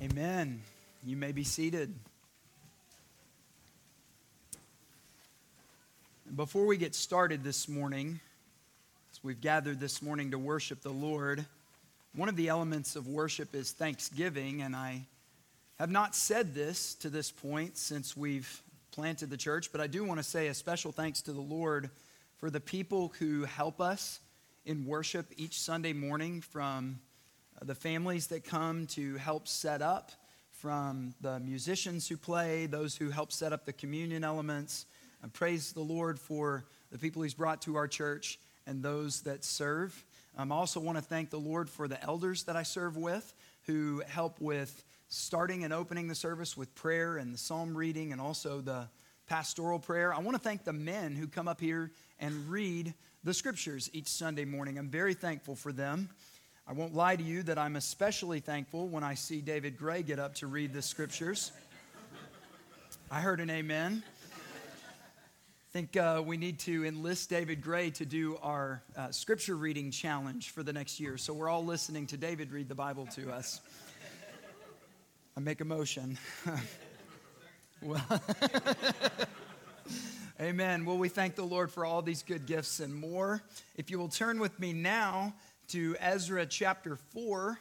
Amen. You may be seated. Before we get started this morning, as we've gathered this morning to worship the Lord, one of the elements of worship is thanksgiving, and I have not said this to this point since we've planted the church, but I do want to say a special thanks to the Lord for the people who help us in worship each Sunday morning, from the families that come to help set up, from the musicians who play, those who help set up the communion elements. I praise the Lord for the people he's brought to our church and those that serve. I also want to thank the Lord for the elders that I serve with, who help with starting and opening the service with prayer and the psalm reading and also the pastoral prayer. I want to thank the men who come up here and read the scriptures each Sunday morning. I'm very thankful for them. I won't lie to you that I'm especially thankful when I see David Gray get up to read the scriptures. I heard an amen. I think we need to enlist David Gray to do our scripture reading challenge for the next year. So we're all listening to David read the Bible to us. I make a motion. Well, amen. Well, we thank the Lord for all these good gifts and more. If you will turn with me now to Ezra chapter 4.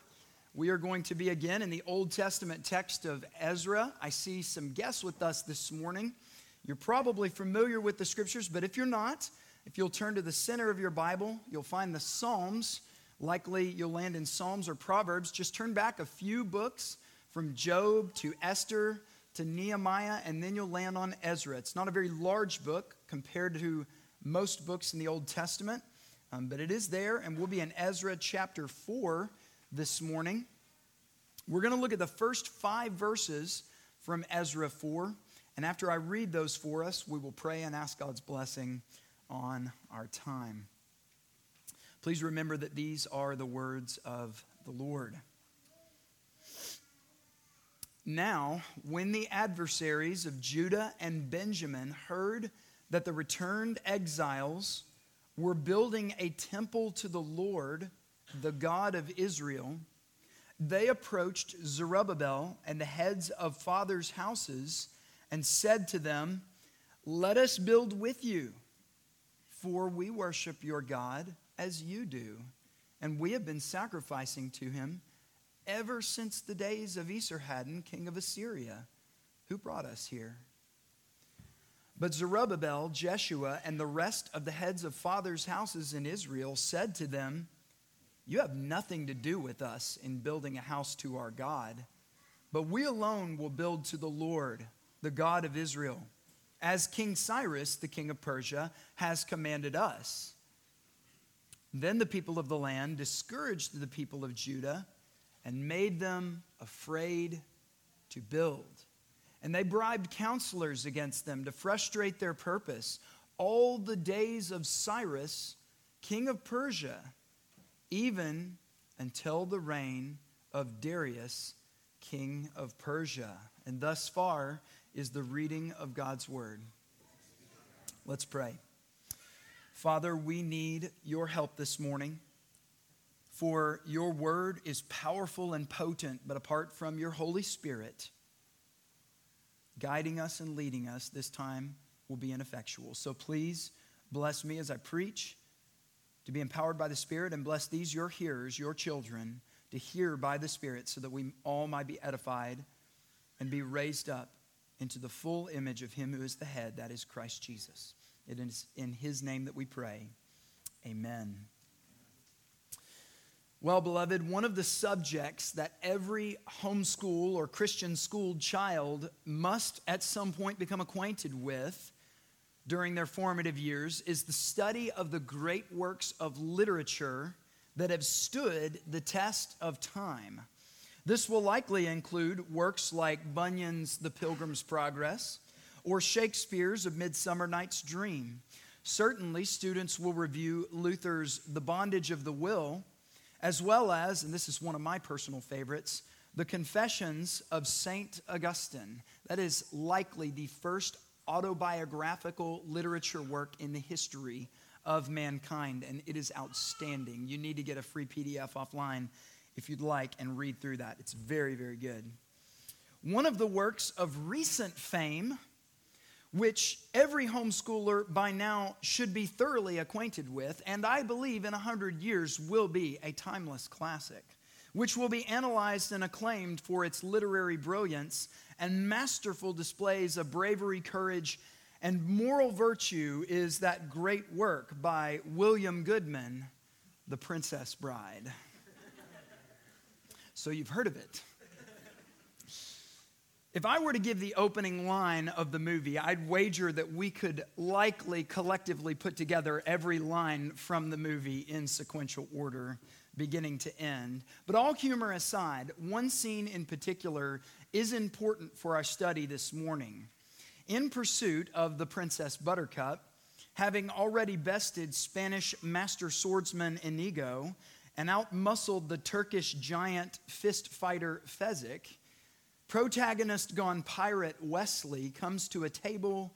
We are going to be again in the Old Testament text of Ezra. I see some guests with us this morning. You're probably familiar with the scriptures, but if you're not, if you'll turn to the center of your Bible, you'll find the Psalms. Likely you'll land in Psalms or Proverbs. Just turn back a few books from Job to Esther to Nehemiah, and then you'll land on Ezra. It's not a very large book compared to most books in the Old Testament. But it is there, and we'll be in Ezra chapter 4 this morning. We're going to look at the first 5 verses from Ezra 4, and after I read those for us, we will pray and ask God's blessing on our time. Please remember that these are the words of the Lord. Now, when the adversaries of Judah and Benjamin heard that the returned exiles were building a temple to the Lord, the God of Israel, they approached Zerubbabel and the heads of fathers' houses and said to them, "Let us build with you, for we worship your God as you do, and we have been sacrificing to him ever since the days of Esarhaddon, king of Assyria, who brought us here." But Zerubbabel, Jeshua, and the rest of the heads of fathers' houses in Israel said to them, "You have nothing to do with us in building a house to our God, but we alone will build to the Lord, the God of Israel, as King Cyrus, the king of Persia, has commanded us." Then the people of the land discouraged the people of Judah and made them afraid to build. And they bribed counselors against them to frustrate their purpose all the days of Cyrus, king of Persia, even until the reign of Darius, king of Persia. And thus far is the reading of God's word. Let's pray. Father, we need your help this morning, for your word is powerful and potent, but apart from your Holy Spirit guiding us and leading us, this time will be ineffectual. So please bless me as I preach to be empowered by the Spirit, and bless these, your hearers, your children, to hear by the Spirit, so that we all might be edified and be raised up into the full image of him who is the head, that is Christ Jesus. It is in his name that we pray. Amen. Well, beloved, one of the subjects that every homeschool or Christian schooled child must at some point become acquainted with during their formative years is the study of the great works of literature that have stood the test of time. This will likely include works like Bunyan's The Pilgrim's Progress or Shakespeare's A Midsummer Night's Dream. Certainly, students will review Luther's The Bondage of the Will, as well as, and this is one of my personal favorites, The Confessions of St. Augustine. That is likely the first autobiographical literature work in the history of mankind, and it is outstanding. You need to get a free PDF offline if you'd like and read through that. It's very, very good. one of the works of recent fame, which every homeschooler by now should be thoroughly acquainted with, and I believe in 100 years will be a timeless classic, which will be analyzed and acclaimed for its literary brilliance and masterful displays of bravery, courage, and moral virtue, is that great work by William Goodman, The Princess Bride. So you've heard of it. If I were to give the opening line of the movie, I'd wager that we could likely collectively put together every line from the movie in sequential order, beginning to end. But all humor aside, one scene in particular is important for our study this morning. In pursuit of the Princess Buttercup, having already bested Spanish master swordsman Inigo and outmuscled the Turkish giant fist fighter Fezzik, protagonist gone pirate Wesley comes to a table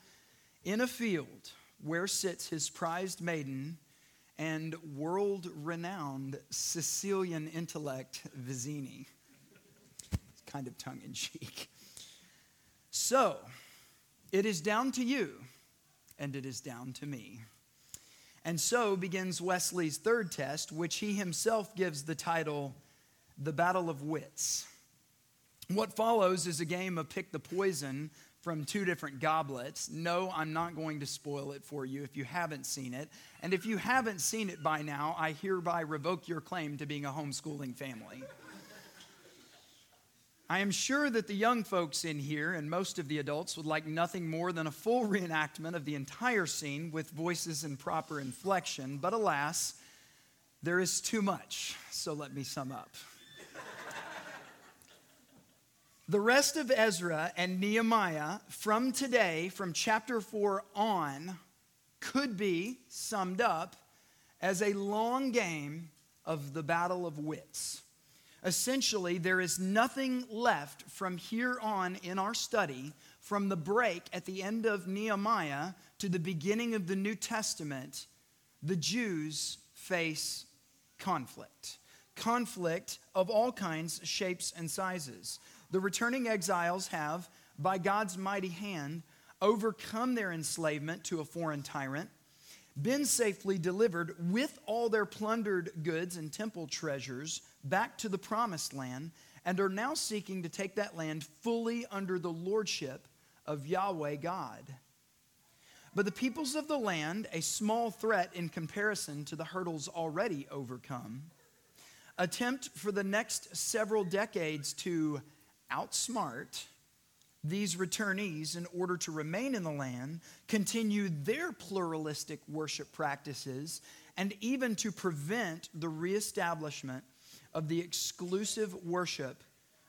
in a field where sits his prized maiden and world-renowned Sicilian intellect, Vizzini. It's kind of tongue-in-cheek. So, it is down to you, and it is down to me. And so begins Wesley's third test, which he himself gives the title, The Battle of Wits. What follows is a game of pick the poison from two different goblets. No, I'm not going to spoil it for you if you haven't seen it. And if you haven't seen it by now, I hereby revoke your claim to being a homeschooling family. I am sure that the young folks in here and most of the adults would like nothing more than a full reenactment of the entire scene with voices and proper inflection. But alas, there is too much. So let me sum up. The rest of Ezra and Nehemiah from today, from chapter 4 on, could be summed up as a long game of the battle of wits. Essentially, there is nothing left from here on in our study, from the break at the end of Nehemiah to the beginning of the New Testament. The Jews face conflict. Conflict of all kinds, shapes, and sizes. The returning exiles have, by God's mighty hand, overcome their enslavement to a foreign tyrant, been safely delivered with all their plundered goods and temple treasures back to the promised land, and are now seeking to take that land fully under the lordship of Yahweh God. But the peoples of the land, a small threat in comparison to the hurdles already overcome, attempt for the next several decades to outsmart these returnees in order to remain in the land, continue their pluralistic worship practices, and even to prevent the reestablishment of the exclusive worship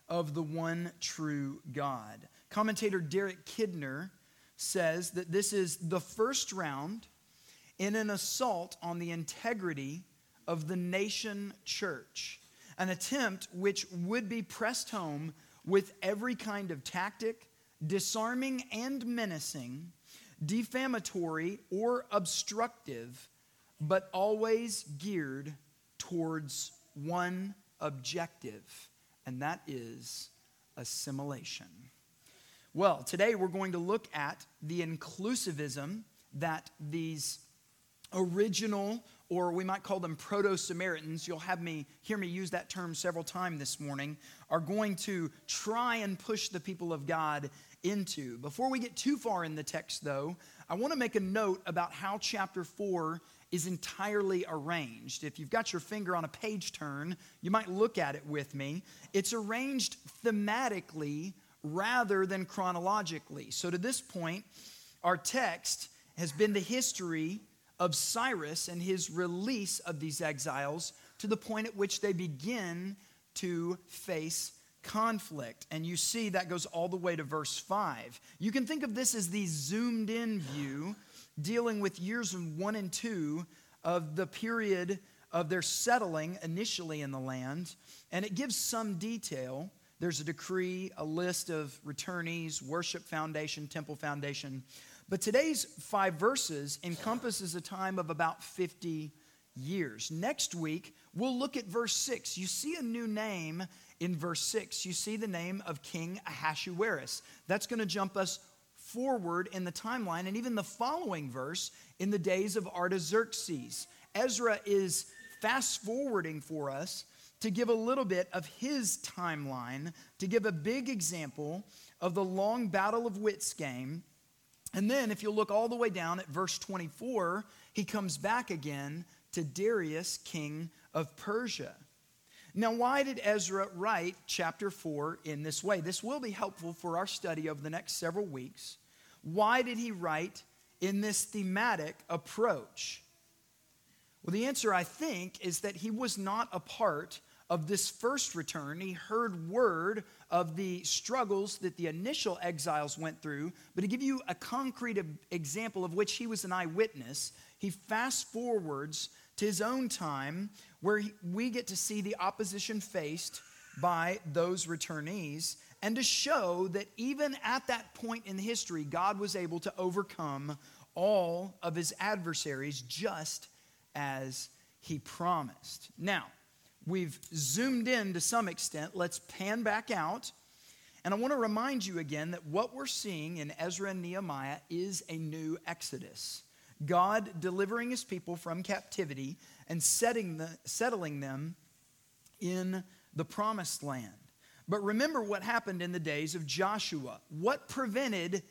of the one true God. Commentator Derek Kidner says that this is the first round in an assault on the integrity of the nation church, an attempt which would be pressed home with every kind of tactic, disarming and menacing, defamatory or obstructive, but always geared towards one objective, and that is assimilation. Well, today we're going to look at the inclusivism that these original, or we might call them Proto-Samaritans, you'll have me hear me use that term several times this morning, are going to try and push the people of God into. Before we get too far in the text, though, I want to make a note about how chapter 4 is entirely arranged. If you've got your finger on a page turn, you might look at it with me. It's arranged thematically rather than chronologically. So to this point, our text has been the history of Cyrus and his release of these exiles to the point at which they begin to face conflict. And you see that goes all the way to verse 5. You can think of this as the zoomed-in view dealing with years 1 and 2 of the period of their settling initially in the land. And it gives some detail. There's a decree, a list of returnees, worship foundation, temple foundation. But today's 5 verses encompasses a time of about 50 years. Next week, we'll look at verse 6. You see a new name in verse 6, you see the name of King Ahasuerus. That's going to jump us forward in the timeline, and even the following verse, in the days of Artaxerxes. Ezra is fast forwarding for us to give a little bit of his timeline, to give a big example of the long battle of Whitsuntide. And then if you'll look all the way down at verse 24, he comes back again to Darius, king of Persia. Now, why did Ezra write chapter 4 in this way? This will be helpful for our study over the next several weeks. Why did he write in this thematic approach? Well, the answer, I think, is that he was not a part of this first return. He heard word of the struggles that the initial exiles went through, but to give you a concrete example of which he was an eyewitness, he fast forwards to his own time where we get to see the opposition faced by those returnees, and to show that even at that point in history, God was able to overcome all of his adversaries just as he promised. Now, we've zoomed in to some extent. Let's pan back out. And I want to remind you again that what we're seeing in Ezra and Nehemiah is a new exodus. God delivering his people from captivity and settling them in the promised land. But remember what happened in the days of Joshua. What prevented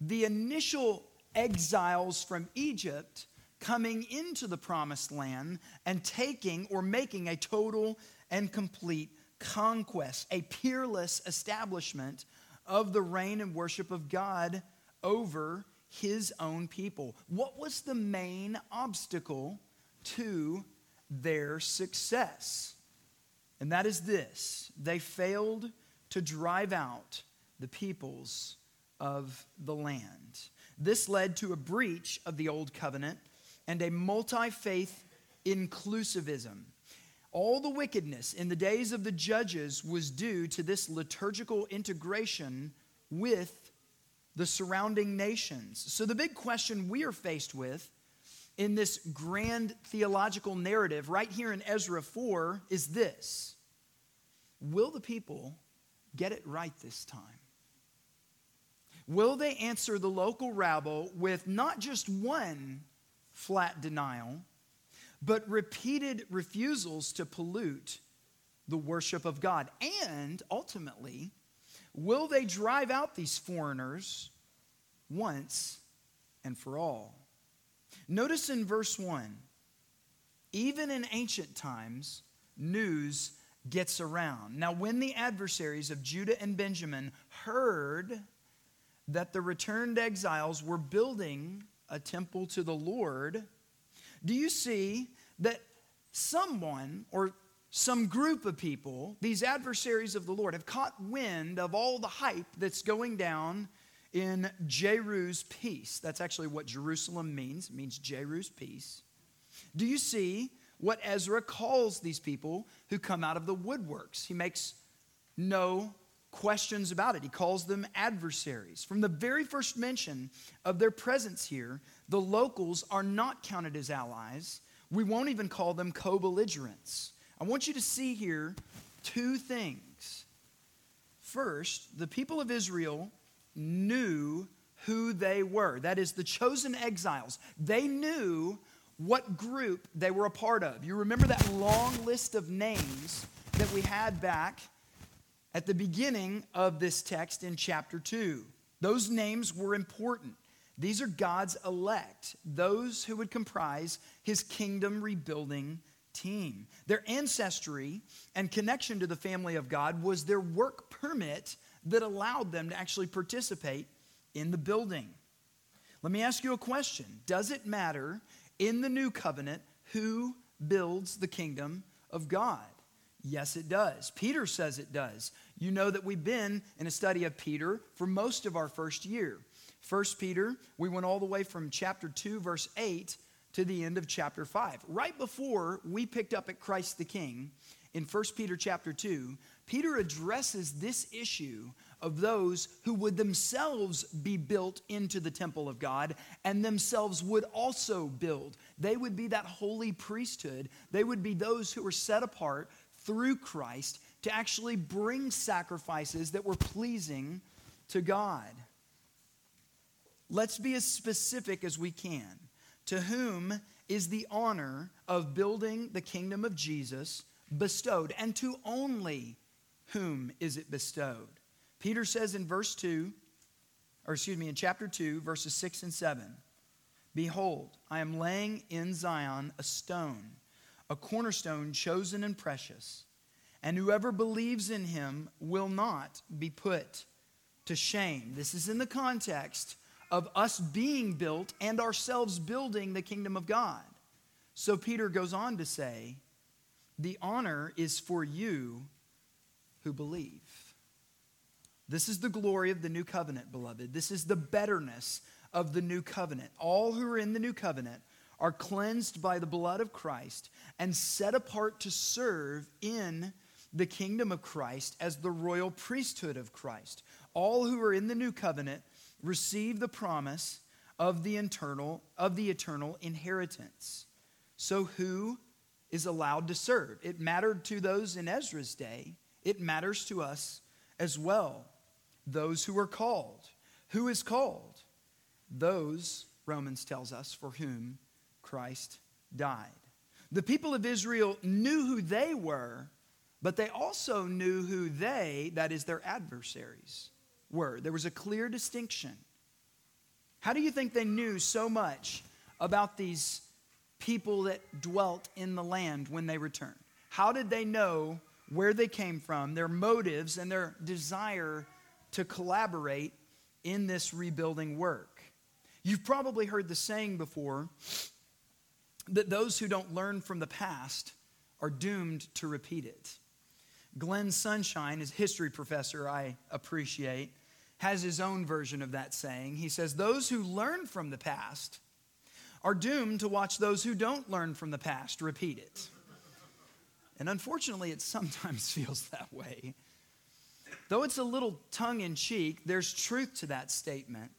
the initial exiles from Egypt coming into the promised land and taking or making a total and complete conquest, a peerless establishment of the reign and worship of God over his own people? What was the main obstacle to their success? And that is this: they failed to drive out the peoples of the land. This led to a breach of the old covenant and a multi-faith inclusivism. All the wickedness in the days of the judges was due to this liturgical integration with the surrounding nations. So the big question we are faced with in this grand theological narrative right here in Ezra 4 is this: will the people get it right this time? Will they answer the local rabble with not just one flat denial, but repeated refusals to pollute the worship of God? And ultimately, will they drive out these foreigners once and for all? Notice in verse 1, even in ancient times, news gets around. Now, when the adversaries of Judah and Benjamin heard that the returned exiles were building a temple to the Lord, do you see that someone or some group of people, these adversaries of the Lord, have caught wind of all the hype that's going down in Jeru's peace? That's actually what Jerusalem means. It means Jeru's peace. Do you see what Ezra calls these people who come out of the woodworks? He makes no questions about it. He calls them adversaries. From the very first mention of their presence here, the locals are not counted as allies. We won't even call them co-belligerents. I want you to see here two things. First, the people of Israel knew who they were. That is, the chosen exiles. They knew what group they were a part of. You remember that long list of names that we had back at the beginning of this text in chapter 2. Those names were important. These are God's elect, those who would comprise his kingdom rebuilding team. Their ancestry and connection to the family of God was their work permit that allowed them to actually participate in the building. Let me ask you a question. Does it matter in the new covenant who builds the kingdom of God? Yes, it does. Peter says it does. You know that we've been in a study of Peter for most of our first year. 1 Peter, we went all the way from chapter 2, verse 8, to the end of chapter 5. Right before we picked up at Christ the King, in 1 Peter chapter 2, Peter addresses this issue of those who would themselves be built into the temple of God and themselves would also build. They would be that holy priesthood. They would be those who were set apart through Christ to actually bring sacrifices that were pleasing to God. Let's be as specific as we can. To whom is the honor of building the kingdom of Jesus bestowed? And to only whom is it bestowed? Peter says in in chapter 2, verses 6 and 7, "Behold, I am laying in Zion a stone, a cornerstone chosen and precious, and whoever believes in him will not be put to shame." This is in the context of us being built and ourselves building the kingdom of God. So Peter goes on to say, the honor is for you who believe. This is the glory of the new covenant, beloved. This is the betterness of the new covenant. All who are in the new covenant are cleansed by the blood of Christ and set apart to serve in the kingdom of Christ as the royal priesthood of Christ. All who are in the new covenant receive the promise of the eternal inheritance. So who is allowed to serve? It mattered to those in Ezra's day. It matters to us as well. Those who are called. Who is called? Those, Romans tells us, for whom Christ died. The people of Israel knew who they were, but they also knew who they, that is their adversaries, were. There was a clear distinction. How do you think they knew so much about these people that dwelt in the land when they returned? How did they know where they came from, their motives, and their desire to collaborate in this rebuilding work? You've probably heard the saying before that those who don't learn from the past are doomed to repeat it. Glenn Sunshine, his history professor I appreciate, has his own version of that saying. He says, those who learn from the past are doomed to watch those who don't learn from the past repeat it. And unfortunately, it sometimes feels that way. Though it's a little tongue-in-cheek, there's truth to that statement.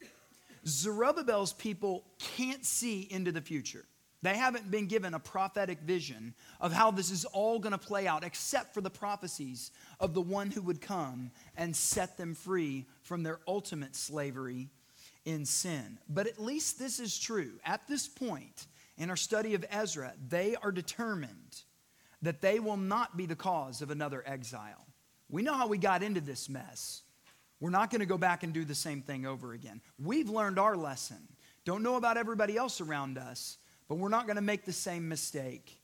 Zerubbabel's people can't see into the future. They haven't been given a prophetic vision of how this is all going to play out, except for the prophecies of the one who would come and set them free from their ultimate slavery in sin. But at least this is true. At this point in our study of Ezra, they are determined that they will not be the cause of another exile. We know how we got into this mess. We're not going to go back and do the same thing over again. We've learned our lesson. Don't know about everybody else around us, but we're not going to make the same mistake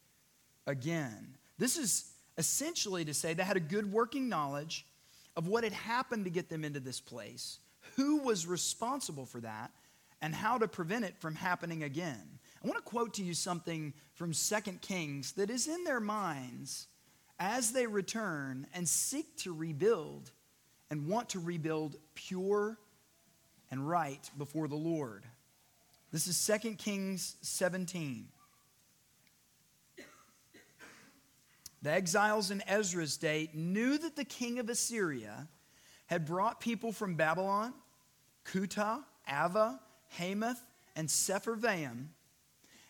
again. This is essentially to say they had a good working knowledge of what had happened to get them into this place, who was responsible for that, and how to prevent it from happening again. I want to quote to you something from 2 Kings that is in their minds as they return and seek to rebuild and want to rebuild pure and right before the Lord. This is 2 Kings 17. The exiles in Ezra's day knew that the king of Assyria had brought people from Babylon, Kuta, Ava, Hamath, and Sepharvaim,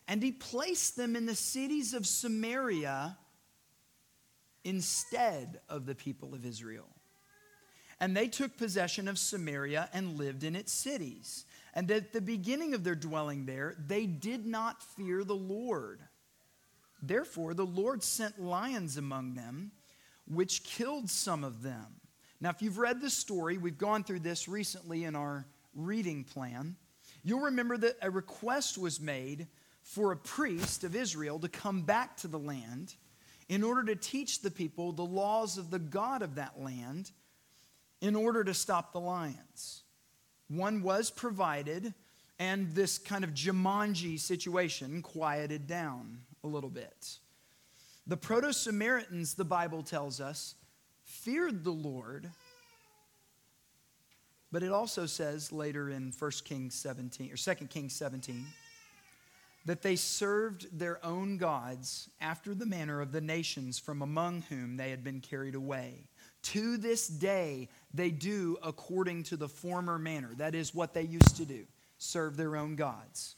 and he placed them in the cities of Samaria instead of the people of Israel. And they took possession of Samaria and lived in its cities. And at the beginning of their dwelling there, they did not fear the Lord. Therefore, the Lord sent lions among them, which killed some of them. Now, if you've read the story, we've gone through this recently in our reading plan. You'll remember that a request was made for a priest of Israel to come back to the land in order to teach the people the laws of the God of that land, in order to stop the lions. One was provided, and this kind of Jumanji situation quieted down a little bit. The Proto-Samaritans, the Bible tells us, feared the Lord, but it also says later in 2 Kings 17, that they served their own gods after the manner of the nations from among whom they had been carried away. To this day, they do according to the former manner. That is what they used to do, serve their own gods.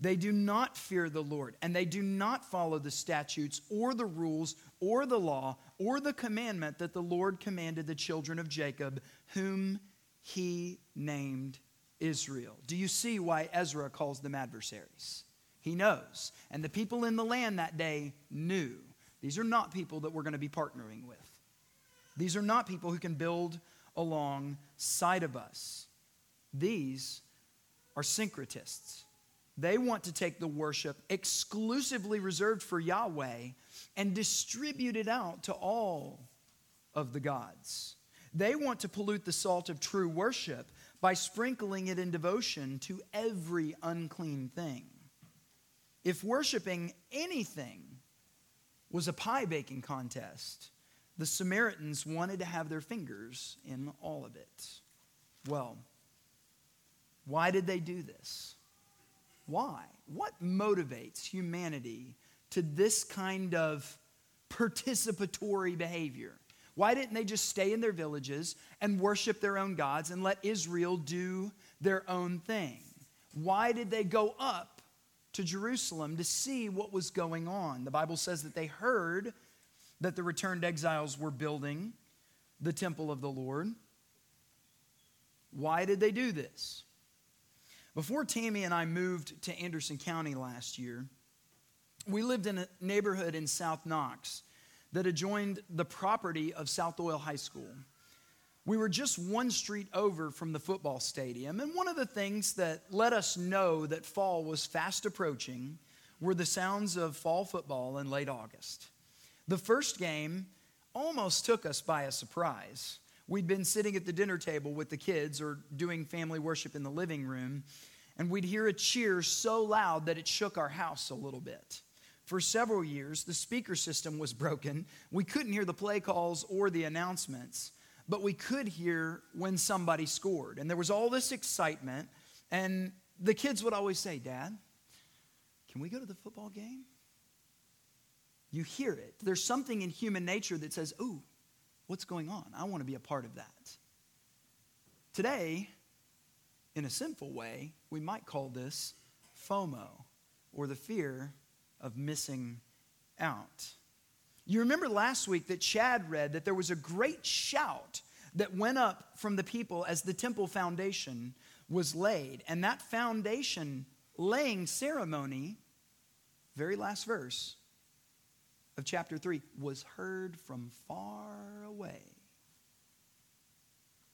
They do not fear the Lord, and they do not follow the statutes or the rules or the law or the commandment that the Lord commanded the children of Jacob, whom he named Israel. Do you see why Ezra calls them adversaries? He knows. And the people in the land that day knew. These are not people that we're going to be partnering with. These are not people who can build alongside of us. These are syncretists. They want to take the worship exclusively reserved for Yahweh and distribute it out to all of the gods. They want to pollute the salt of true worship by sprinkling it in devotion to every unclean thing. If worshiping anything was a pie-baking contest, the Samaritans wanted to have their fingers in all of it. Well, why did they do this? Why? What motivates humanity to this kind of participatory behavior? Why didn't they just stay in their villages and worship their own gods and let Israel do their own thing? Why did they go up to Jerusalem to see what was going on? The Bible says that they heard that the returned exiles were building the temple of the Lord. Why did they do this? Before Tammy and I moved to Anderson County last year, we lived in a neighborhood in South Knox that adjoined the property of South Oil High School. We were just one street over from the football stadium, and one of the things that let us know that fall was fast approaching were the sounds of fall football in late August. The first game almost took us by a surprise. We'd been sitting at the dinner table with the kids or doing family worship in the living room, and we'd hear a cheer so loud that it shook our house a little bit. For several years, the speaker system was broken. We couldn't hear the play calls or the announcements, but we could hear when somebody scored. And there was all this excitement, and the kids would always say, "Dad, can we go to the football game?" You hear it. There's something in human nature that says, "Ooh, what's going on? I want to be a part of that." Today, in a sinful way, we might call this FOMO, or the fear of missing out. You remember last week that Chad read that there was a great shout that went up from the people as the temple foundation was laid. And that foundation laying ceremony, very last verse of chapter 3, was heard from far away.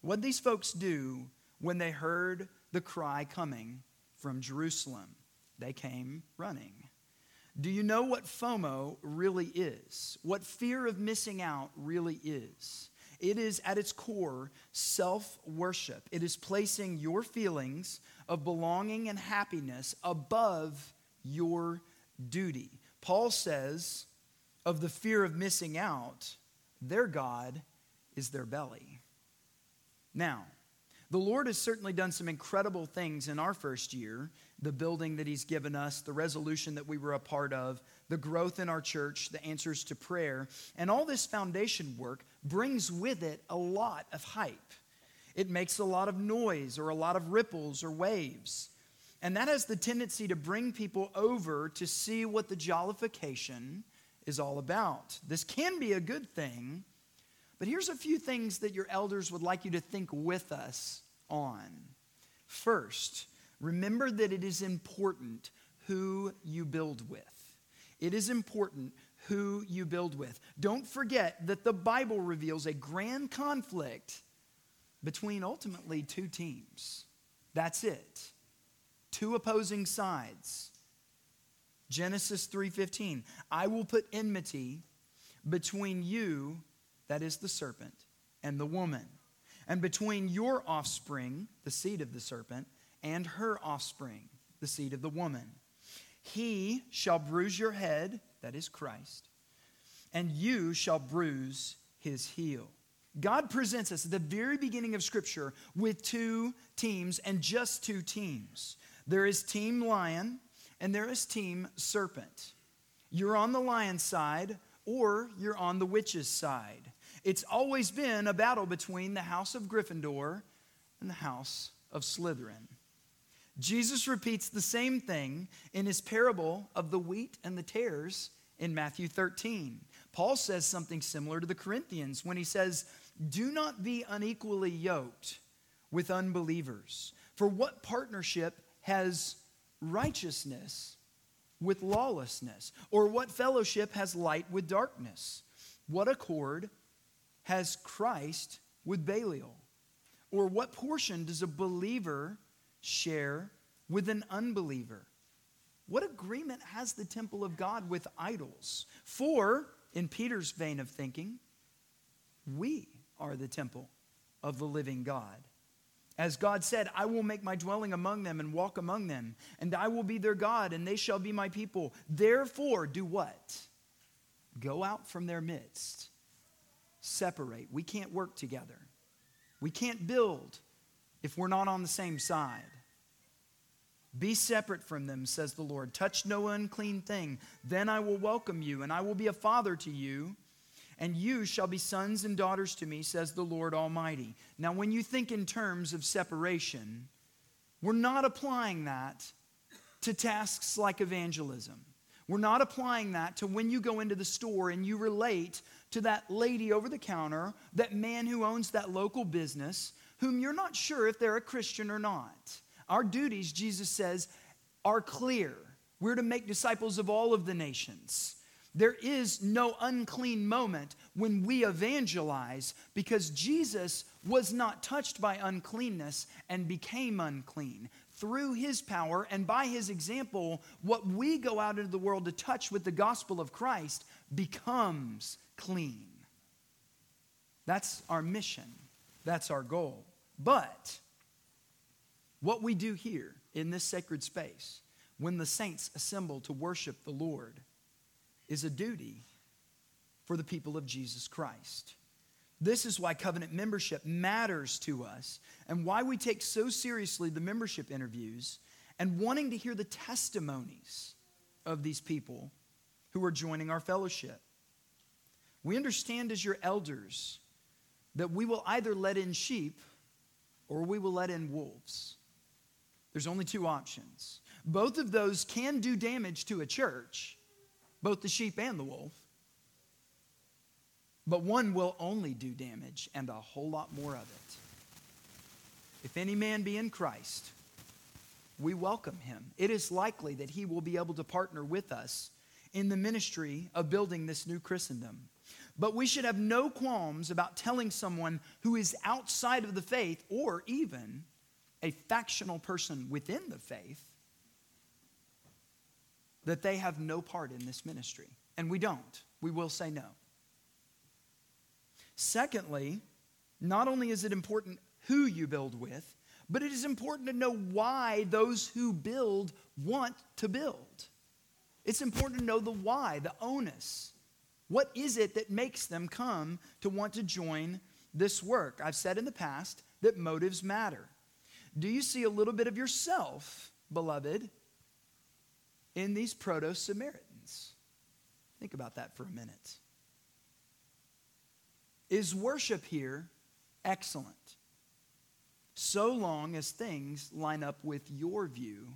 What did these folks do when they heard the cry coming from Jerusalem? They came running. Do you know what FOMO really is? What fear of missing out really is? It is, at its core, self-worship. It is placing your feelings of belonging and happiness above your duty. Paul says of the fear of missing out, their God is their belly. Now, the Lord has certainly done some incredible things in our first year. The building that he's given us, the resolution that we were a part of, the growth in our church, the answers to prayer. And all this foundation work brings with it a lot of hype. It makes a lot of noise or a lot of ripples or waves. And that has the tendency to bring people over to see what the jollification is all about. This can be a good thing, but here's a few things that your elders would like you to think with us on. First, remember that it is important who you build with. It is important who you build with. Don't forget that the Bible reveals a grand conflict between ultimately two teams. That's it. Two opposing sides. Genesis 3:15. I will put enmity between you, that is the serpent, and the woman, and between your offspring, the seed of the serpent, and her offspring, the seed of the woman. He shall bruise your head, that is Christ, and you shall bruise his heel. God presents us at the very beginning of Scripture with two teams, and just two teams. There is team lion and there is team serpent. You're on the lion's side or you're on the witch's side. It's always been a battle between the house of Gryffindor and the house of Slytherin. Jesus repeats the same thing in his parable of the wheat and the tares in Matthew 13. Paul says something similar to the Corinthians when he says, "Do not be unequally yoked with unbelievers. For what partnership has righteousness with lawlessness? Or what fellowship has light with darkness? What accord has Christ with Belial? Or what portion does a believer share with an unbeliever? What agreement has the temple of God with idols? For, in Peter's vein of thinking, we are the temple of the living God. As God said, I will make my dwelling among them and walk among them, and I will be their God, and they shall be my people. Therefore, do what? Go out from their midst. Separate. We can't work together. We can't build if we're not on the same side. Be separate from them, says the Lord. Touch no unclean thing. Then I will welcome you, and I will be a father to you, and you shall be sons and daughters to me, says the Lord Almighty." Now, when you think in terms of separation, we're not applying that to tasks like evangelism. We're not applying that to when you go into the store and you relate to that lady over the counter, that man who owns that local business, whom you're not sure if they're a Christian or not. Our duties, Jesus says, are clear. We're to make disciples of all of the nations. There is no unclean moment when we evangelize, because Jesus was not touched by uncleanness and became unclean. Through his power and by his example, what we go out into the world to touch with the gospel of Christ becomes clean. That's our mission. That's our goal. But what we do here in this sacred space, when the saints assemble to worship the Lord, is a duty for the people of Jesus Christ. This is why covenant membership matters to us, and why we take so seriously the membership interviews and wanting to hear the testimonies of these people who are joining our fellowship. We understand as your elders that we will either let in sheep or we will let in wolves. There's only two options. Both of those can do damage to a church, both the sheep and the wolf. But one will only do damage, and a whole lot more of it. If any man be in Christ, we welcome him. It is likely that he will be able to partner with us in the ministry of building this new Christendom. But we should have no qualms about telling someone who is outside of the faith, or even a factional person within the faith, that they have no part in this ministry. And we don't. We will say no. Secondly, not only is it important who you build with, but it is important to know why those who build want to build. It's important to know the why, the onus. What is it that makes them come to want to join this work? I've said in the past that motives matter. Do you see a little bit of yourself, beloved, in these Proto-Samaritans? Think about that for a minute. Is worship here excellent, so long as things line up with your view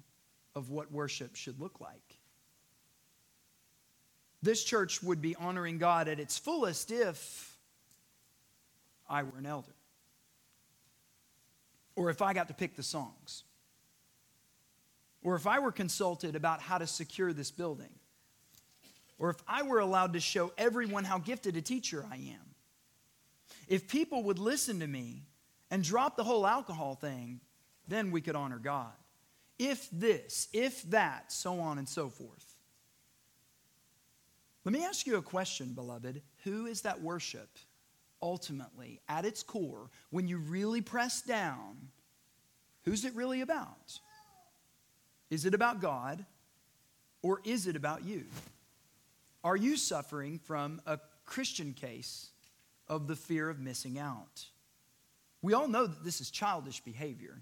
of what worship should look like? This church would be honoring God at its fullest if I were an elder, or if I got to pick the songs, or if I were consulted about how to secure this building, or if I were allowed to show everyone how gifted a teacher I am. If people would listen to me and drop the whole alcohol thing, then we could honor God. If this, if that, so on and so forth. Let me ask you a question, beloved. Who is that worship ultimately, at its core, when you really press down? Who's it really about? Is it about God, or is it about you? Are you suffering from a Christian case of the fear of missing out? We all know that this is childish behavior.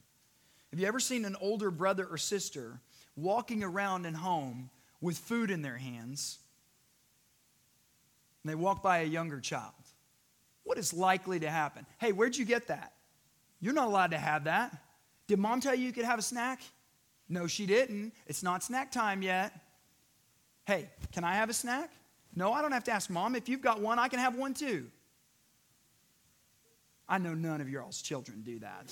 Have you ever seen an older brother or sister walking around in home with food in their hands, and they walk by a younger child? What is likely to happen? Hey, where'd you get that? You're not allowed to have that. Did mom tell you could have a snack? No, she didn't. It's not snack time yet. Hey, can I have a snack? No, I don't have to ask Mom. If you've got one, I can have one too. I know none of y'all's children do that.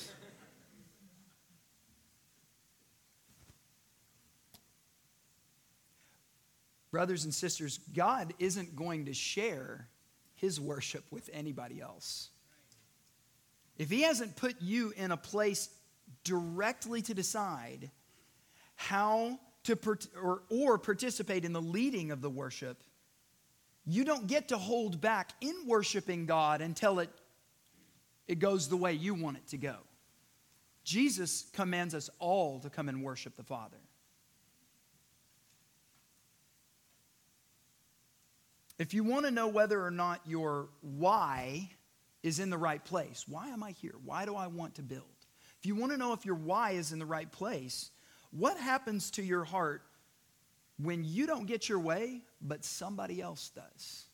Brothers and sisters, God isn't going to share his worship with anybody else. If he hasn't put you in a place directly to decide how to or participate in the leading of the worship, you don't get to hold back in worshiping God until it goes the way you want it to go. Jesus commands us all to come and worship the Father. If you want to know whether or not your why is in the right place, why am I here? Why do I want to build? If you want to know if your why is in the right place, what happens to your heart when you don't get your way, but somebody else does?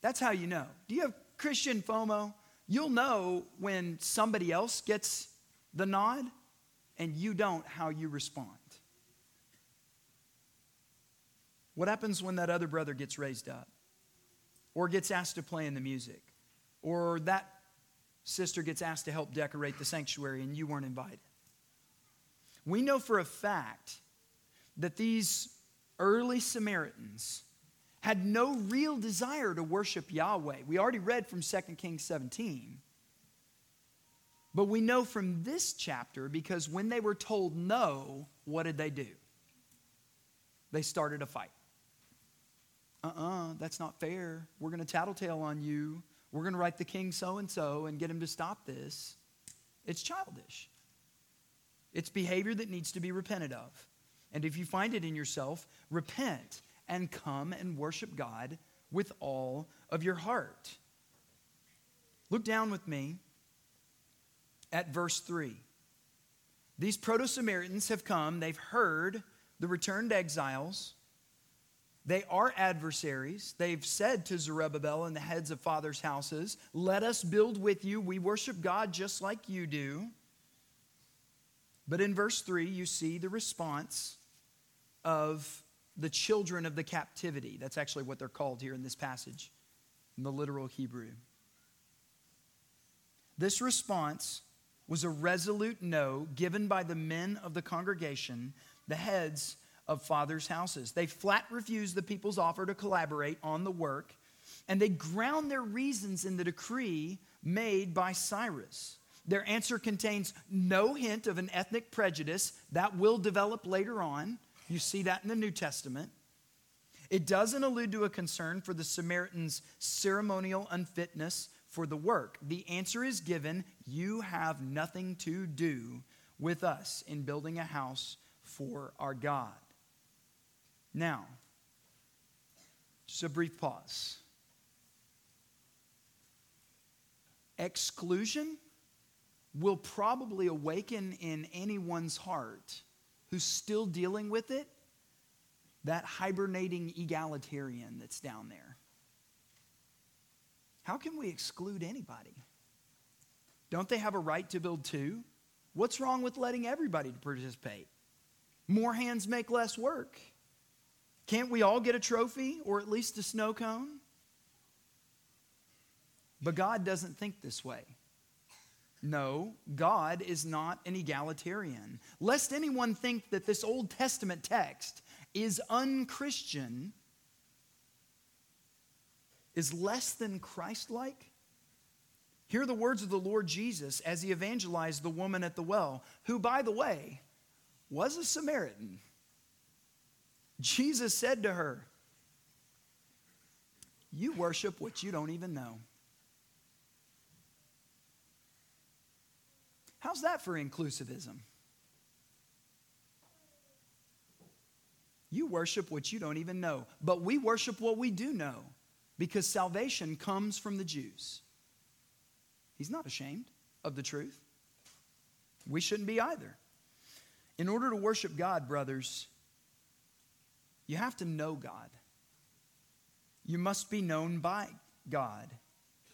That's how you know. Do you have Christian FOMO? You'll know when somebody else gets the nod and you don't, how you respond. What happens when that other brother gets raised up or gets asked to play in the music or that sister gets asked to help decorate the sanctuary and you weren't invited? We know for a fact that these early Samaritans had no real desire to worship Yahweh. We already read from 2 Kings 17. But we know from this chapter because when they were told no, what did they do? They started a fight. That's not fair. We're going to tattletale on you. We're going to write the king so-and-so and get him to stop this. It's childish. It's behavior that needs to be repented of. And if you find it in yourself, repent and come and worship God with all of your heart. Look down with me at verse 3. These Proto-Samaritans have come. They've heard the returned exiles. They are adversaries. They've said to Zerubbabel and the heads of fathers' houses, "Let us build with you. We worship God just like you do." But in verse 3, you see the response of the children of the captivity. That's actually what they're called here in this passage, in the literal Hebrew. This response was a resolute no given by the men of the congregation, the heads of fathers' houses. They flat refused the people's offer to collaborate on the work, and they ground their reasons in the decree made by Cyrus. Their answer contains no hint of an ethnic prejudice that will develop later on. You see that in the New Testament. It doesn't allude to a concern for the Samaritans' ceremonial unfitness for the work. The answer is given, "You have nothing to do with us in building a house for our God." Now, just a brief pause. Exclusion will probably awaken in anyone's heart who's still dealing with it that hibernating egalitarian that's down there. How can we exclude anybody? Don't they have a right to build too? What's wrong with letting everybody participate? More hands make less work. Can't we all get a trophy or at least a snow cone? But God doesn't think this way. No, God is not an egalitarian. Lest anyone think that this Old Testament text is unchristian, is less than Christ-like, hear the words of the Lord Jesus as he evangelized the woman at the well, who, by the way, was a Samaritan. Jesus said to her, "You worship what you don't even know." How's that for inclusivism? You worship what you don't even know, but we worship what we do know because salvation comes from the Jews. He's not ashamed of the truth. We shouldn't be either. In order to worship God, brothers, you have to know God. You must be known by God.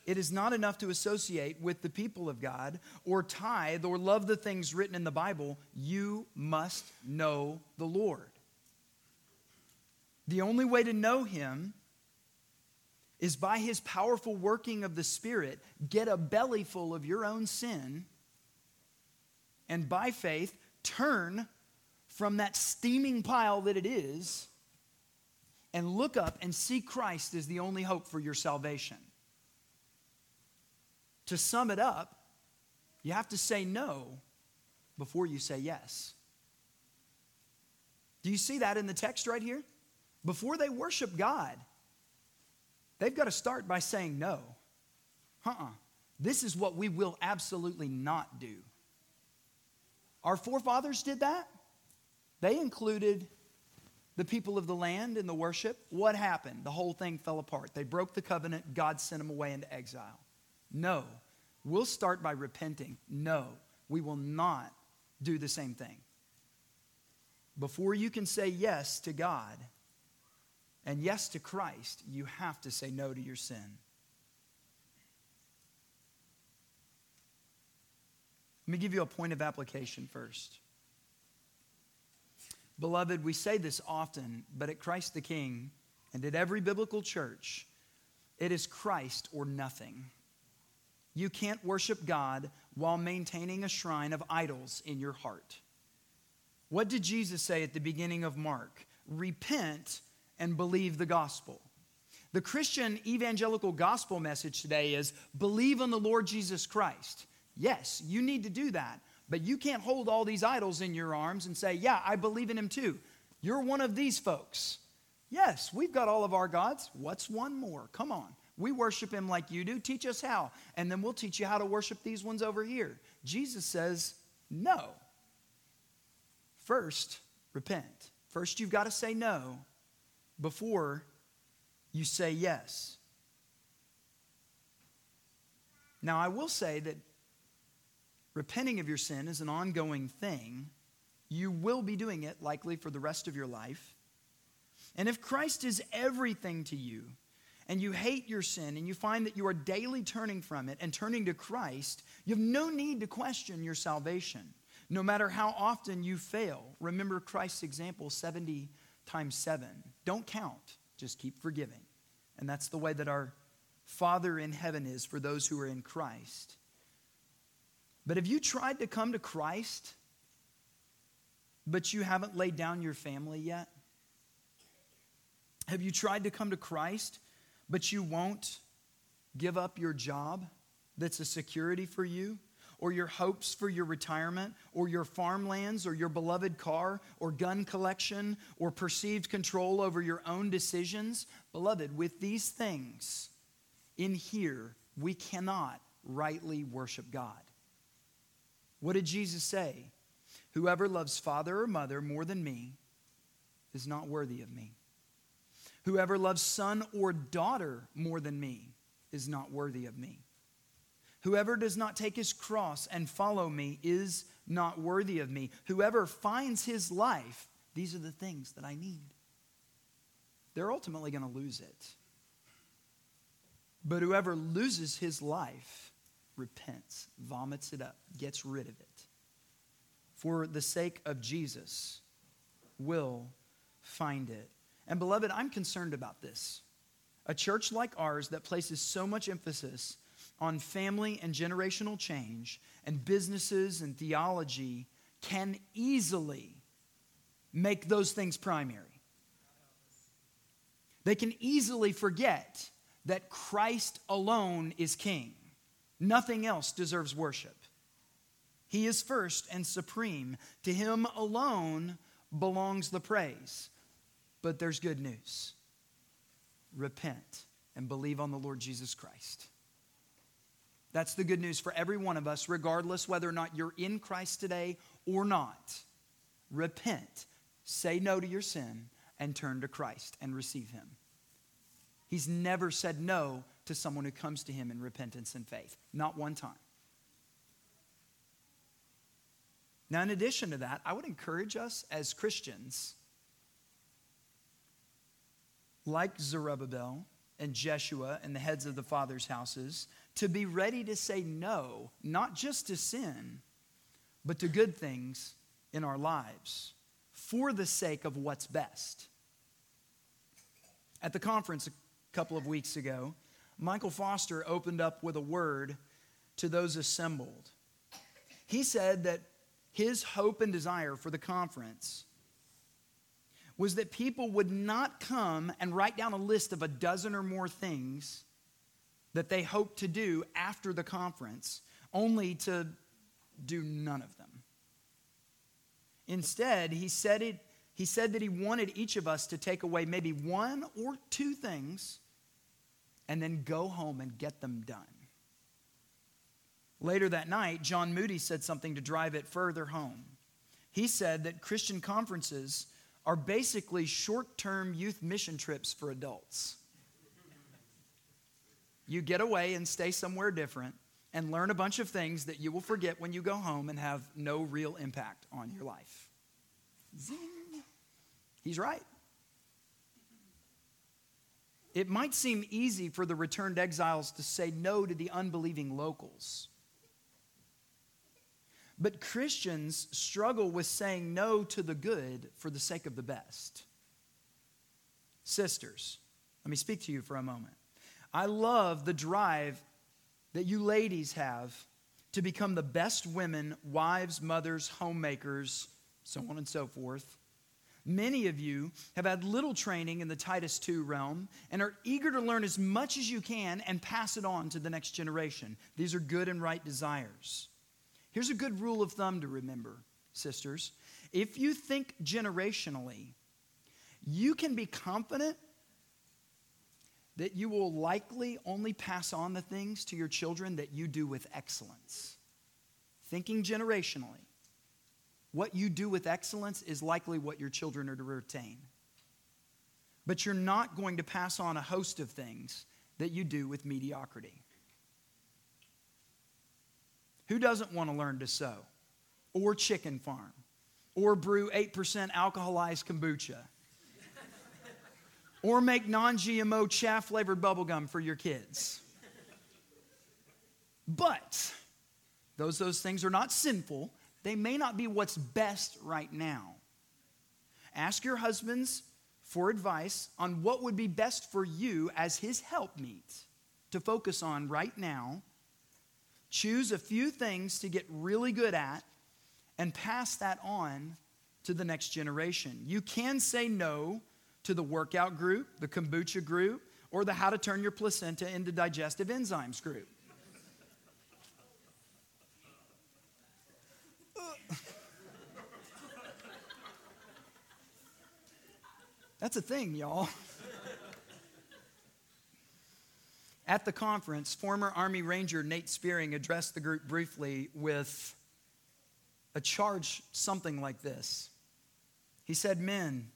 It is not enough to associate with the people of God or tithe or love the things written in the Bible. You must know the Lord. The only way to know him is by his powerful working of the Spirit. Get a belly full of your own sin and by faith turn from that steaming pile that it is and look up and see Christ as the only hope for your salvation. To sum it up, you have to say no before you say yes. Do you see that in the text right here? Before they worship God, they've got to start by saying no. This is what we will absolutely not do. Our forefathers did that. They included the people of the land in the worship. What happened? The whole thing fell apart. They broke the covenant. God sent them away into exile. No, we'll start by repenting. No, we will not do the same thing. Before you can say yes to God and yes to Christ, you have to say no to your sin. Let me give you a point of application first. Beloved, we say this often, but at Christ the King and at every biblical church, it is Christ or nothing. You can't worship God while maintaining a shrine of idols in your heart. What did Jesus say at the beginning of Mark? Repent and believe the gospel. The Christian evangelical gospel message today is believe on the Lord Jesus Christ. Yes, you need to do that, but you can't hold all these idols in your arms and say, yeah, I believe in him too. You're one of these folks. Yes, we've got all of our gods. What's one more? Come on. We worship him like you do. Teach us how. And then we'll teach you how to worship these ones over here. Jesus says, no. First, repent. First, you've got to say no before you say yes. Now, I will say that repenting of your sin is an ongoing thing. You will be doing it likely for the rest of your life. And if Christ is everything to you, and you hate your sin, and you find that you are daily turning from it and turning to Christ, you have no need to question your salvation. No matter how often you fail, remember Christ's example, 70 times 7. Don't count, just keep forgiving. And that's the way that our Father in heaven is for those who are in Christ. But have you tried to come to Christ, but you haven't laid down your family yet? Have you tried to come to Christ, but you won't give up your job that's a security for you, or your hopes for your retirement, or your farmlands, or your beloved car, or gun collection, or perceived control over your own decisions? Beloved, with these things in here, we cannot rightly worship God. What did Jesus say? Whoever loves father or mother more than me is not worthy of me. Whoever loves son or daughter more than me is not worthy of me. Whoever does not take his cross and follow me is not worthy of me. Whoever finds his life, these are the things that I need. They're ultimately going to lose it. But whoever loses his life repents, vomits it up, gets rid of it. For the sake of Jesus will find it. And beloved, I'm concerned about this. A church like ours that places so much emphasis on family and generational change and businesses and theology can easily make those things primary. They can easily forget that Christ alone is king. Nothing else deserves worship. He is first and supreme. To him alone belongs the praise. But there's good news. Repent and believe on the Lord Jesus Christ. That's the good news for every one of us, regardless whether or not you're in Christ today or not. Repent, say no to your sin, and turn to Christ and receive him. He's never said no to someone who comes to him in repentance and faith. Not one time. Now, in addition to that, I would encourage us as Christians, like Zerubbabel and Jeshua and the heads of the fathers' houses to be ready to say no, not just to sin, but to good things in our lives for the sake of what's best. At the conference a couple of weeks ago, Michael Foster opened up with a word to those assembled. He said that his hope and desire for the conference was that people would not come and write down a list of a dozen or more things that they hoped to do after the conference, only to do none of them. Instead, he said that he wanted each of us to take away maybe one or two things and then go home and get them done. Later that night, John Moody said something to drive it further home. He said that Christian conferences are basically short-term youth mission trips for adults. You get away and stay somewhere different and learn a bunch of things that you will forget when you go home and have no real impact on your life. Zing. He's right. It might seem easy for the returned exiles to say no to the unbelieving locals. But Christians struggle with saying no to the good for the sake of the best. Sisters, let me speak to you for a moment. I love the drive that you ladies have to become the best women, wives, mothers, homemakers, so on and so forth. Many of you have had little training in the Titus II realm and are eager to learn as much as you can and pass it on to the next generation. These are good and right desires. Here's a good rule of thumb to remember, sisters. If you think generationally, you can be confident that you will likely only pass on the things to your children that you do with excellence. Thinking generationally, what you do with excellence is likely what your children are to retain. But you're not going to pass on a host of things that you do with mediocrity. Who doesn't want to learn to sew or chicken farm or brew 8% alcoholized kombucha? Or make non-GMO chaff-flavored bubblegum for your kids. But those things are not sinful. They may not be what's best right now. Ask your husbands for advice on what would be best for you as his helpmeet to focus on right now. Choose a few things to get really good at and pass that on to the next generation. You can say no to the workout group, the kombucha group, or the how to turn your placenta into digestive enzymes group. That's a thing, y'all. At the conference, former Army Ranger Nate Spearing addressed the group briefly with a charge something like this. He said, "Men,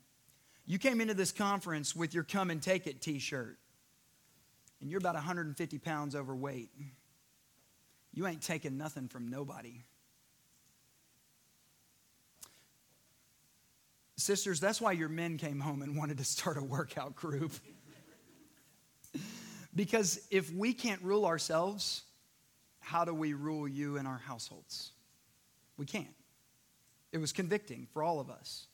you came into this conference with your come and take it t-shirt, and you're about 150 pounds overweight. You ain't taking nothing from nobody." Sisters, that's why your men came home and wanted to start a workout group. Because if we can't rule ourselves, how do we rule you and our households? We can't. It was convicting for all of us.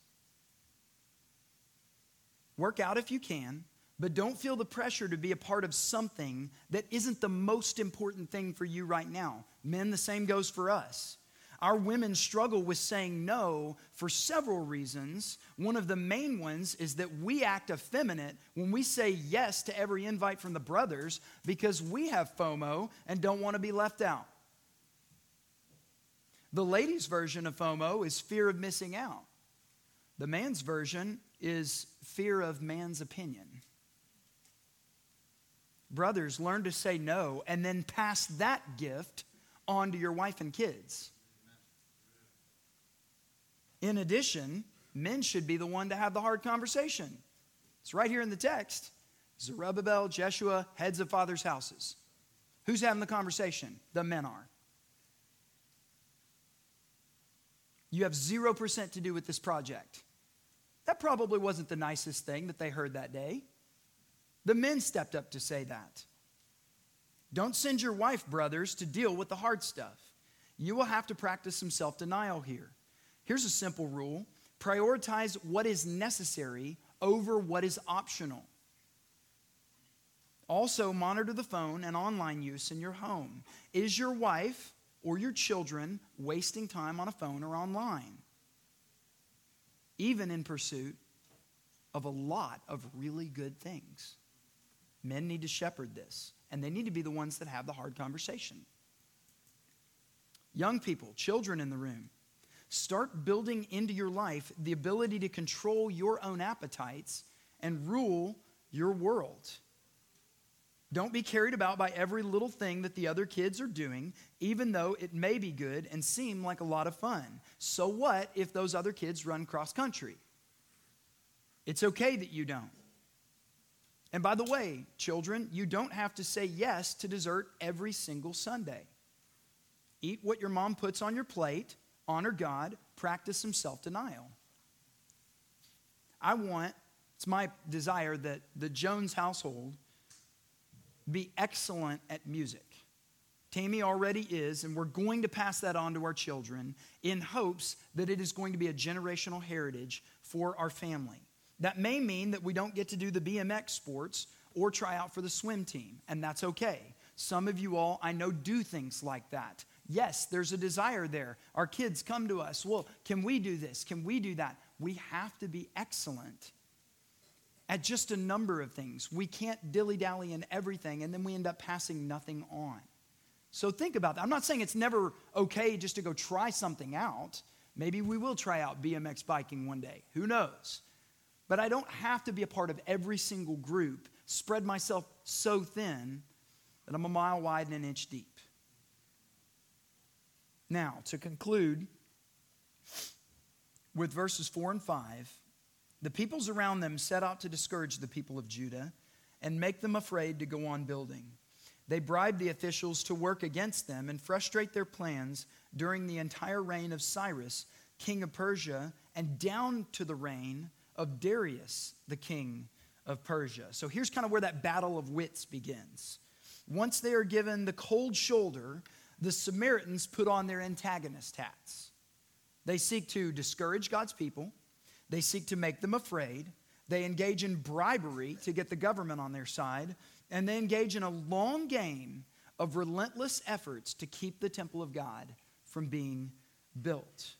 Work out if you can, but don't feel the pressure to be a part of something that isn't the most important thing for you right now. Men, the same goes for us. Our women struggle with saying no for several reasons. One of the main ones is that we act effeminate when we say yes to every invite from the brothers because we have FOMO and don't want to be left out. The ladies' version of FOMO is fear of missing out. The man's version is fear of man's opinion. Brothers, learn to say no and then pass that gift on to your wife and kids. In addition, men should be the one to have the hard conversation. It's right here in the text. Zerubbabel, Jeshua, heads of fathers' houses. Who's having the conversation? The men are. You have 0% to do with this project. That probably wasn't the nicest thing that they heard that day. The men stepped up to say that. Don't send your wife, brothers, to deal with the hard stuff. You will have to practice some self-denial here. Here's a simple rule. Prioritize what is necessary over what is optional. Also, monitor the phone and online use in your home. Is your wife or your children wasting time on a phone or online? Even in pursuit of a lot of really good things. Men need to shepherd this, and they need to be the ones that have the hard conversation. Young people, children in the room, start building into your life the ability to control your own appetites and rule your world. Don't be carried about by every little thing that the other kids are doing, even though it may be good and seem like a lot of fun. So what if those other kids run cross country? It's okay that you don't. And by the way, children, you don't have to say yes to dessert every single Sunday. Eat what your mom puts on your plate, honor God, practice some self-denial. It's my desire that the Jones household be excellent at music. Tammy already is, and we're going to pass that on to our children in hopes that it is going to be a generational heritage for our family. That may mean that we don't get to do the BMX sports or try out for the swim team, and that's okay. Some of you all, I know, do things like that. Yes, there's a desire there. Our kids come to us. Well, can we do this? Can we do that? We have to be excellent at just a number of things. We can't dilly-dally in everything, and then we end up passing nothing on. So think about that. I'm not saying it's never okay just to go try something out. Maybe we will try out BMX biking one day. Who knows? But I don't have to be a part of every single group, spread myself so thin that I'm a mile wide and an inch deep. Now, to conclude with verses 4 and 5, the peoples around them set out to discourage the people of Judah and make them afraid to go on building. They bribed the officials to work against them and frustrate their plans during the entire reign of Cyrus, king of Persia, and down to the reign of Darius, the king of Persia. So here's kind of where that battle of wits begins. Once they are given the cold shoulder, the Samaritans put on their antagonist hats. They seek to discourage God's people. They seek to make them afraid. They engage in bribery to get the government on their side. And they engage in a long game of relentless efforts to keep the temple of God from being built.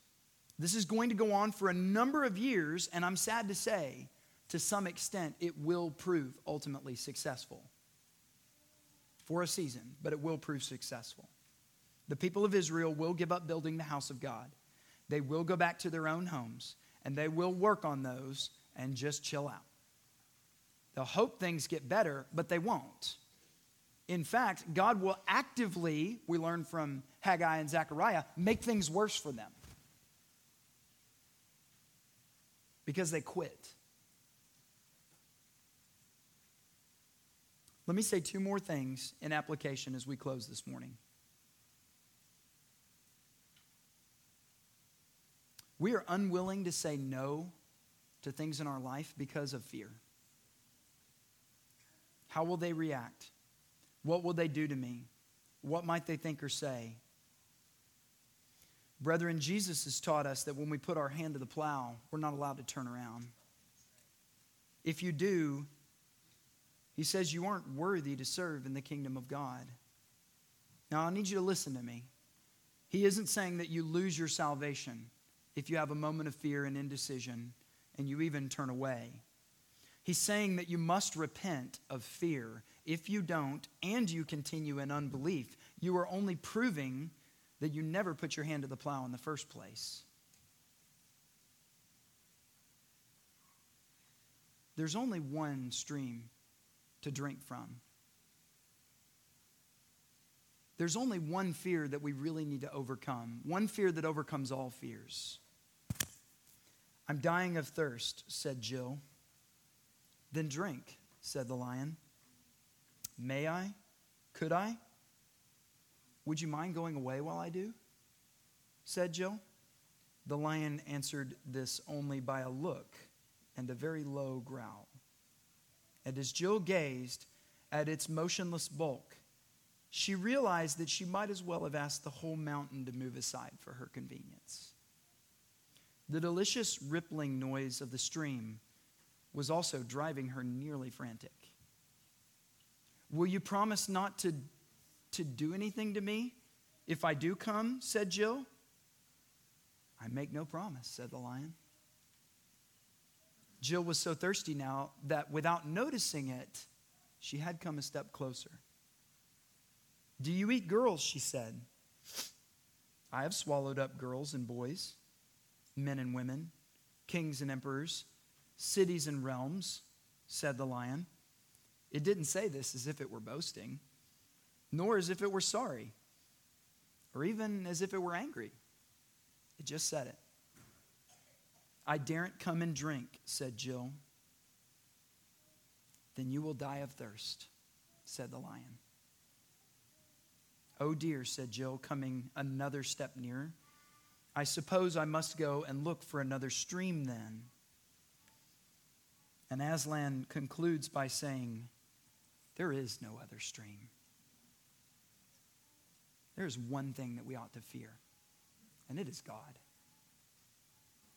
This is going to go on for a number of years, and I'm sad to say, to some extent, it will prove ultimately successful. For a season, but it will prove successful. The people of Israel will give up building the house of God. They will go back to their own homes. And they will work on those and just chill out. They'll hope things get better, but they won't. In fact, God will actively, we learn from Haggai and Zechariah, make things worse for them. Because they quit. Let me say two more things in application as we close this morning. We are unwilling to say no to things in our life because of fear. How will they react? What will they do to me? What might they think or say? Brethren, Jesus has taught us that when we put our hand to the plow, we're not allowed to turn around. If you do, he says you aren't worthy to serve in the kingdom of God. Now, I need you to listen to me. He isn't saying that you lose your salvation if you have a moment of fear and indecision, and you even turn away. He's saying that you must repent of fear. If you don't, and you continue in unbelief, you are only proving that you never put your hand to the plow in the first place. There's only one stream to drink from. There's only one fear that we really need to overcome, one fear that overcomes all fears. "I'm dying of thirst," said Jill. "Then drink," said the lion. "May I? Could I? Would you mind going away while I do?" said Jill. The lion answered this only by a look and a very low growl. And as Jill gazed at its motionless bulk, she realized that she might as well have asked the whole mountain to move aside for her convenience. The delicious rippling noise of the stream was also driving her nearly frantic. "Will you promise not to do anything to me if I do come?" said Jill. "I make no promise," said the lion. Jill was so thirsty now that without noticing it, she had come a step closer. "Do you eat girls?" she said. "I have swallowed up girls and boys, men and women, kings and emperors, cities and realms," said the lion. It didn't say this as if it were boasting, nor as if it were sorry, or even as if it were angry. It just said it. "I daren't come and drink," said Jill. "Then you will die of thirst," said the lion. "Oh dear," said Jill, coming another step nearer. "I suppose I must go and look for another stream then." And Aslan concludes by saying, "There is no other stream." There is one thing that we ought to fear, and it is God.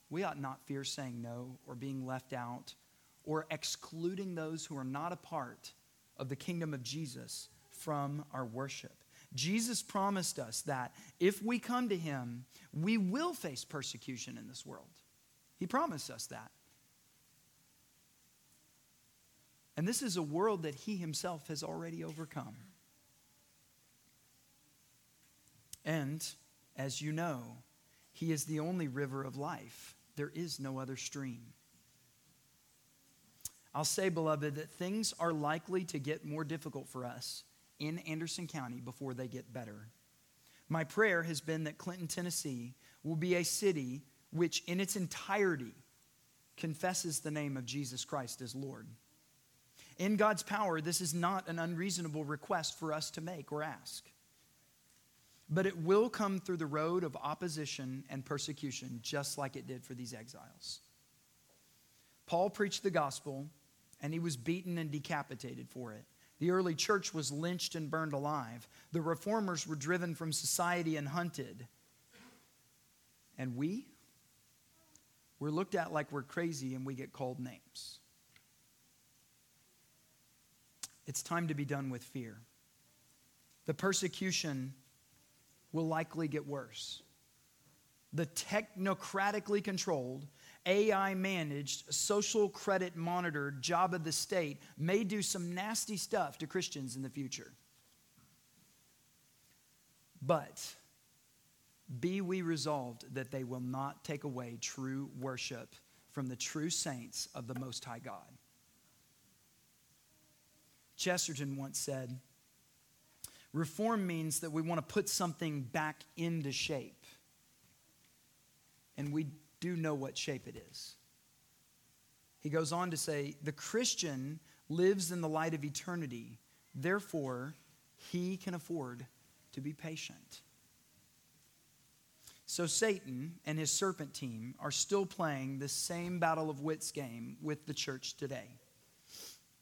We ought not fear saying no or being left out or excluding those who are not a part of the kingdom of Jesus from our worship. Jesus promised us that if we come to him, we will face persecution in this world. He promised us that. And this is a world that he himself has already overcome. And, as you know, he is the only river of life. There is no other stream. I'll say, beloved, that things are likely to get more difficult for us in Anderson County before they get better. My prayer has been that Clinton, Tennessee will be a city which in its entirety confesses the name of Jesus Christ as Lord. In God's power, this is not an unreasonable request for us to make or ask. But it will come through the road of opposition and persecution, just like it did for these exiles. Paul preached the gospel, and he was beaten and decapitated for it. The early church was lynched and burned alive. The reformers were driven from society and hunted. And we? We're looked at like we're crazy, and we get called names. It's time to be done with fear. The persecution will likely get worse. The technocratically controlled, AI-managed, social credit monitored job of the state may do some nasty stuff to Christians in the future. But be we resolved that they will not take away true worship from the true saints of the Most High God. Chesterton once said, "Reform means that we want to put something back into shape." And we do know what shape it is. He goes on to say, "The Christian lives in the light of eternity. Therefore, he can afford to be patient." So Satan and his serpent team are still playing the same battle of wits game with the church today.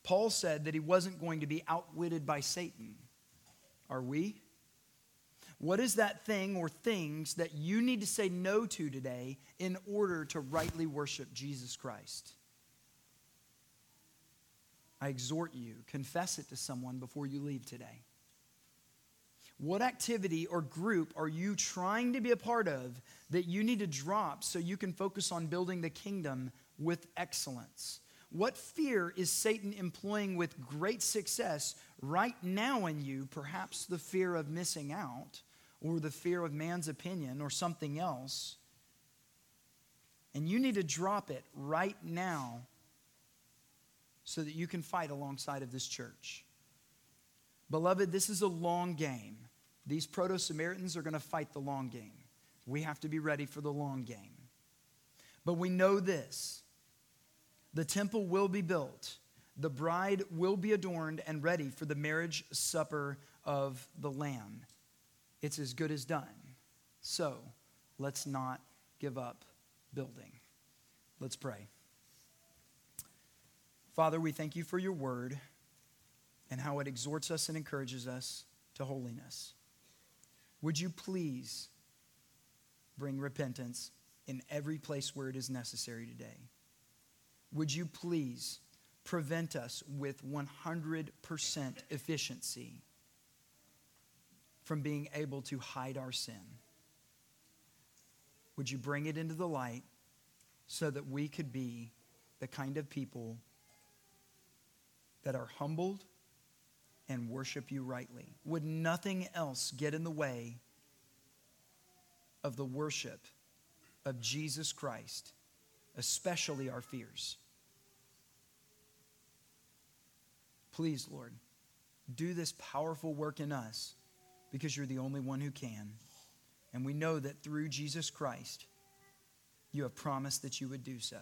Paul said that he wasn't going to be outwitted by Satan. Are we? What is that thing or things that you need to say no to today in order to rightly worship Jesus Christ? I exhort you, confess it to someone before you leave today. What activity or group are you trying to be a part of that you need to drop so you can focus on building the kingdom with excellence? What fear is Satan employing with great success right now in you? Perhaps the fear of missing out, or the fear of man's opinion, or something else. And you need to drop it right now so that you can fight alongside of this church. Beloved, this is a long game. These Proto-Samaritans are going to fight the long game. We have to be ready for the long game. But we know this. The temple will be built. The bride will be adorned and ready for the marriage supper of the Lamb. It's as good as done. So let's not give up building. Let's pray. Father, we thank you for your word and how it exhorts us and encourages us to holiness. Would you please bring repentance in every place where it is necessary today? Would you please prevent us with 100% efficiency from being able to hide our sin? Would you bring it into the light so that we could be the kind of people that are humbled and worship you rightly? Would nothing else get in the way of the worship of Jesus Christ, especially our fears? Please, Lord, do this powerful work in us, because you're the only one who can. And we know that through Jesus Christ, you have promised that you would do so.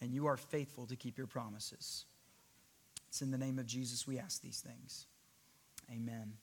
And you are faithful to keep your promises. It's in the name of Jesus we ask these things. Amen.